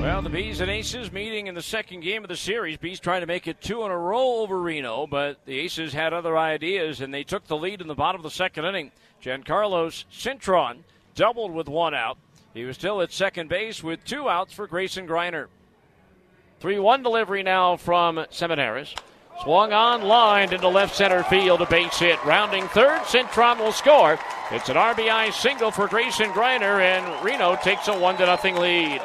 Well, the Bees and Aces meeting in the second game of the series. Bees trying to make it two in a row over Reno, but the Aces had other ideas, and they took the lead in the bottom of the second inning. Giancarlos Cintron doubled with one out. He was still at second base with two outs for Grayson Greiner. 3-1 delivery now from Seminaris. Swung on, lined into left center field, a base hit. Rounding third, Cintron will score. It's an RBI single for Grayson Greiner, and Reno takes a 1-0 lead.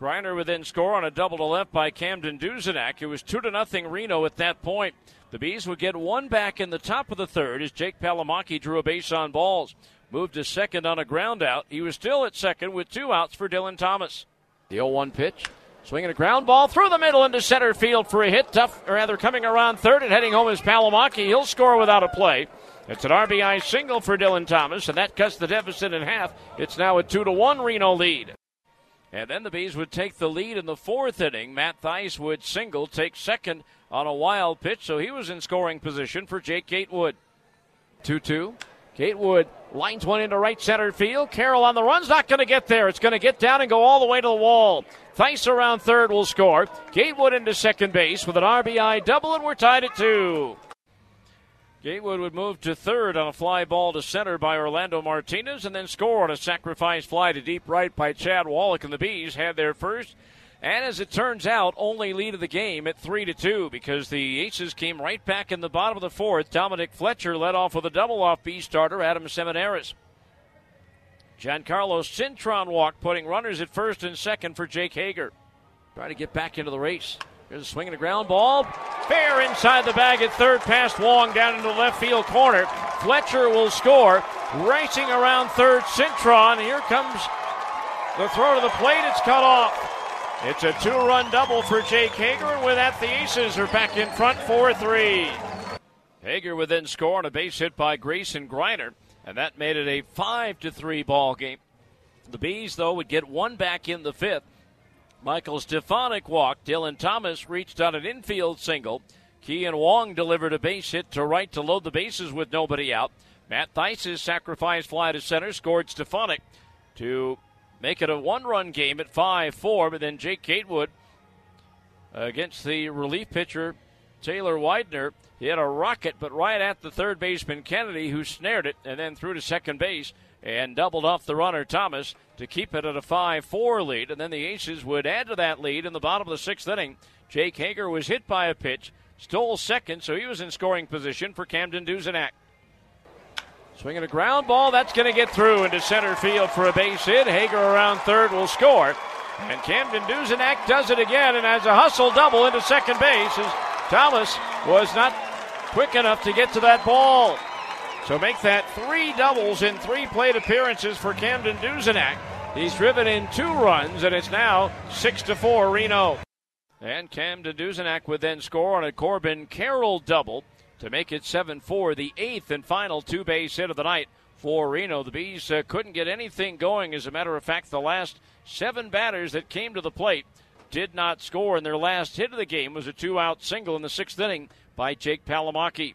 Greiner would then score on a double to left by Camden Dusenak. It was 2-0 Reno at that point. The Bees would get one back in the top of the third as Jake Palamaki drew a base on balls. Moved to second on a ground out. He was still at second with two outs for Dylan Thomas. The 0-1 pitch. Swinging a ground ball through the middle into center field for a hit. Coming around third and heading home is Palamaki. He'll score without a play. It's an RBI single for Dylan Thomas, and that cuts the deficit in half. It's now a 2-1 Reno lead. And then the Bees would take the lead in the fourth inning. Matt Thaiss would single, take second on a wild pitch, so he was in scoring position for Jake Gatewood. 2-2. Gatewood lines one into right center field. Carroll on the run's not going to get there. It's going to get down and go all the way to the wall. Thaiss around third will score. Gatewood into second base with an RBI double, and we're tied at 2. Gatewood would move to third on a fly ball to center by Orlando Martinez and then score on a sacrifice fly to deep right by Chad Wallach, and the Bees had their first and, as it turns out, only lead of the game at 3-2 because the Aces came right back in the bottom of the fourth. Dominic Fletcher led off with a double off Bees starter Adam Seminaris. Giancarlos Cintron walked, putting runners at first and second for Jake Hager. Trying to get back into the race. There's a swing and a ground ball. Fair inside the bag at third past Wong down into the left field corner. Fletcher will score. Racing around third, Cintron. Here comes the throw to the plate. It's cut off. It's a 2-run double for Jake Hager, and with that, the Aces are back in front 4-3. Hager would then score on a base hit by Grayson Greiner, and that made it a 5-3 ball game. The Bees, though, would get one back in the fifth. Michael Stefanik walked. Dylan Thomas reached on an infield single. Key and Wong delivered a base hit to right to load the bases with nobody out. Matt Thaiss' sacrifice fly to center scored Stefanik to make it a 1-run game at 5-4. But then Jake Gatewood, against the relief pitcher Taylor Widener, he had a rocket, but right at the third baseman Kennedy, who snared it and then threw to second base and doubled off the runner Thomas to keep it at a 5-4 lead. And then the Aces would add to that lead in the bottom of the sixth inning. Jake Hager was hit by a pitch, stole second, so he was in scoring position for Camden Dusenak. Swinging a ground ball, that's going to get through into center field for a base hit. Hager around third will score. And Camden Dusenak does it again and has a hustle double into second base as Thomas was not quick enough to get to that ball. So make that 3 doubles in 3 plate appearances for Camden Dusenak. He's driven in 2 runs, and it's now 6-4 Reno. And Camden Dusenak would then score on a Corbin Carroll double to make it 7-4, the 8th and final 2-base hit of the night for Reno. The Bees couldn't get anything going. As a matter of fact, the last 7 batters that came to the plate did not score, and their last hit of the game was a 2-out single in the 6th inning by Jake Palamaki.